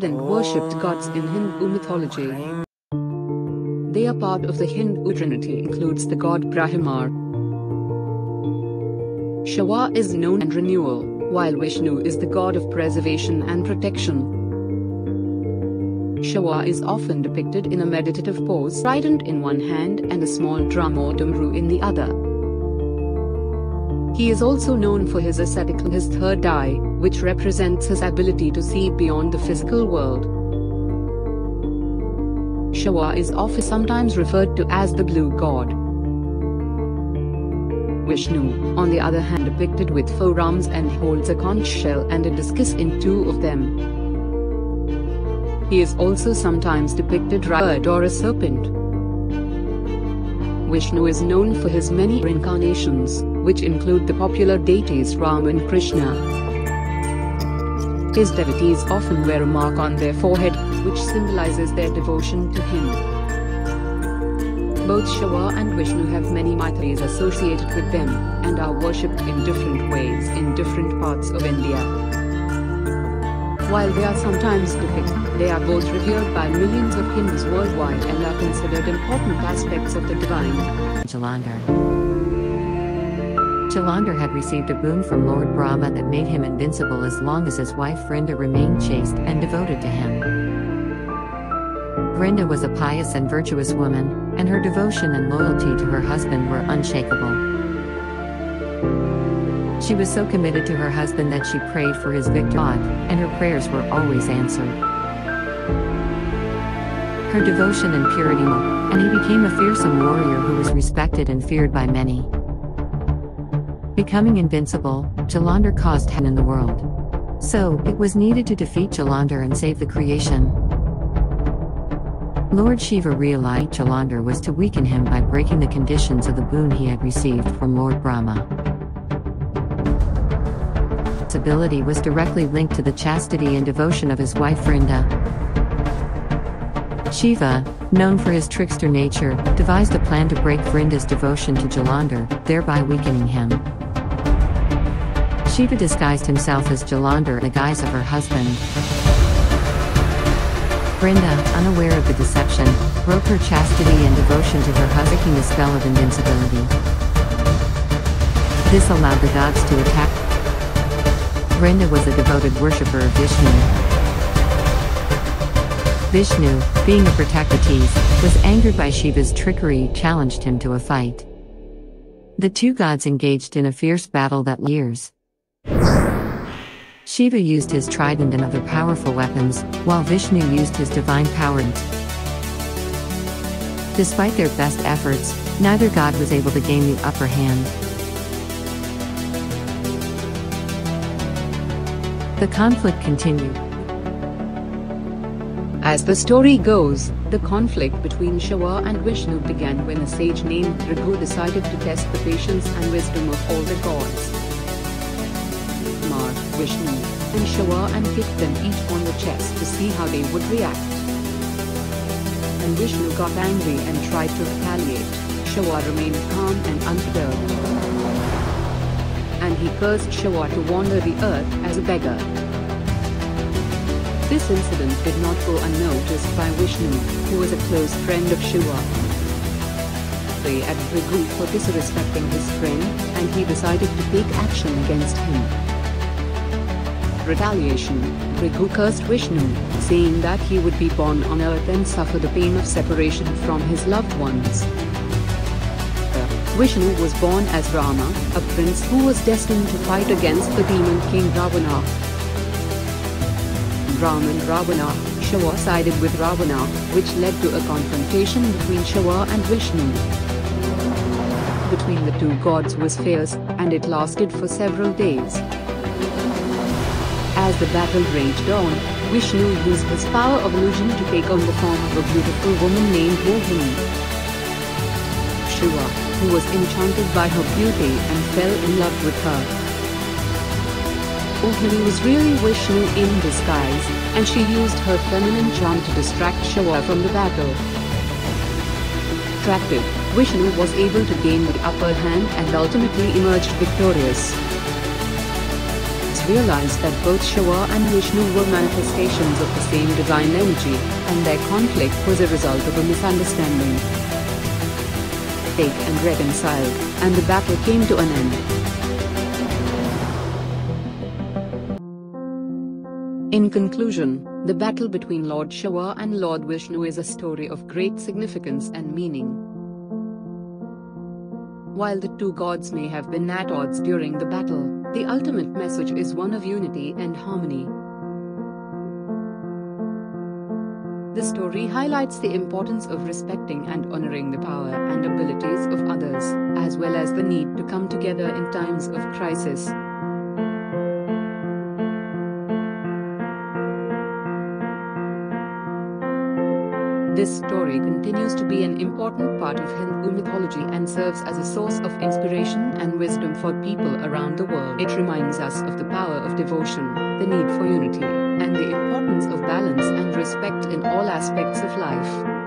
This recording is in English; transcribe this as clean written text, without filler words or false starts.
and worshipped gods in Hindu mythology. They are part of the Hindu Trinity, includes the god Brahma. Shiva is known and renewal, while Vishnu is the god of preservation and protection. Shiva is often depicted in a meditative pose, trident in one hand and a small drum or domru in the other. He is also known for his ascetic and his third eye, which represents his ability to see beyond the physical world. Shiva is often sometimes referred to as the blue god. Vishnu, on the other hand, depicted with four arms and holds a conch shell and a discus in two of them. He is also sometimes depicted as a bird or a serpent. Vishnu is known for his many reincarnations, which include the popular deities Rama and Krishna. His devotees often wear a mark on their forehead, which symbolizes their devotion to him. Both Shiva and Vishnu have many myths associated with them, and are worshipped in different ways in different parts of India. While they are sometimes depicted, they are both revered by millions of Hindus worldwide and are considered important aspects of the divine. Jalandhar had received a boon from Lord Brahma that made him invincible as long as his wife Vrinda remained chaste and devoted to him. Vrinda was a pious and virtuous woman, and her devotion and loyalty to her husband were unshakable. She was so committed to her husband that she prayed for his victory, and her prayers were always answered. Her devotion and purity, and he became a fearsome warrior who was respected and feared by many. Becoming invincible, Jalandhar caused havoc in the world. So, it was needed to defeat Jalandhar and save the creation. Lord Shiva realized Jalandhar was to weaken him by breaking the conditions of the boon he had received from Lord Brahma. His ability was directly linked to the chastity and devotion of his wife Vrinda. Shiva, known for his trickster nature, devised a plan to break Vrinda's devotion to Jalandhar, thereby weakening him. Shiva disguised himself as Jalandhar in the guise of her husband. Vrinda, unaware of the deception, broke her chastity and devotion to her husband, breaking the spell of invincibility. This allowed the gods to attack. Vrinda was a devoted worshipper of Vishnu. Vishnu, being a protectates, was angered by Shiva's trickery, challenged him to a fight. The two gods engaged in a fierce battle that years. Shiva used his trident and other powerful weapons, while Vishnu used his divine power. Despite their best efforts, neither god was able to gain the upper hand. The conflict continued. As the story goes, the conflict between Shiva and Vishnu began when a sage named Raghu decided to test the patience and wisdom of all the gods, Vishnu, and Shiva, and kicked them each on the chest to see how they would react. And Vishnu got angry and tried to retaliate. Shiva remained calm and unperturbed. And he cursed Shiva to wander the earth as a beggar. This incident did not go unnoticed by Vishnu, who was a close friend of Shiva. They at Raghu for disrespecting his friend, and he decided to take action against him. Retaliation, Raghu cursed Vishnu, saying that he would be born on earth and suffer the pain of separation from his loved ones. Vishnu was born as Rama, a prince who was destined to fight against the demon king Ravana. Rama and Ravana, Shiva sided with Ravana, which led to a confrontation between Shiva and Vishnu. Between the two gods was fierce, and it lasted for several days. As the battle raged on, Vishnu used his power of illusion to take on the form of a beautiful woman named Mohini. Shiva, who was enchanted by her beauty and fell in love with her. Mohini was really Vishnu in disguise, and she used her feminine charm to distract Shiva from the battle. Attractive, Vishnu was able to gain the upper hand and ultimately emerged victorious. realized that both Shiva and Vishnu were manifestations of the same divine energy, and their conflict was a result of a misunderstanding. They and reconciled, and the battle came to an end. In conclusion, the battle between Lord Shiva and Lord Vishnu is a story of great significance and meaning. While the two gods may have been at odds during the battle, the ultimate message is one of unity and harmony. The story highlights the importance of respecting and honoring the power and abilities of others, as well as the need to come together in times of crisis. This story continues to be an important part of Hindu mythology and serves as a source of inspiration and wisdom for people around the world. It reminds us of the power of devotion, the need for unity, and the importance of balance and respect in all aspects of life.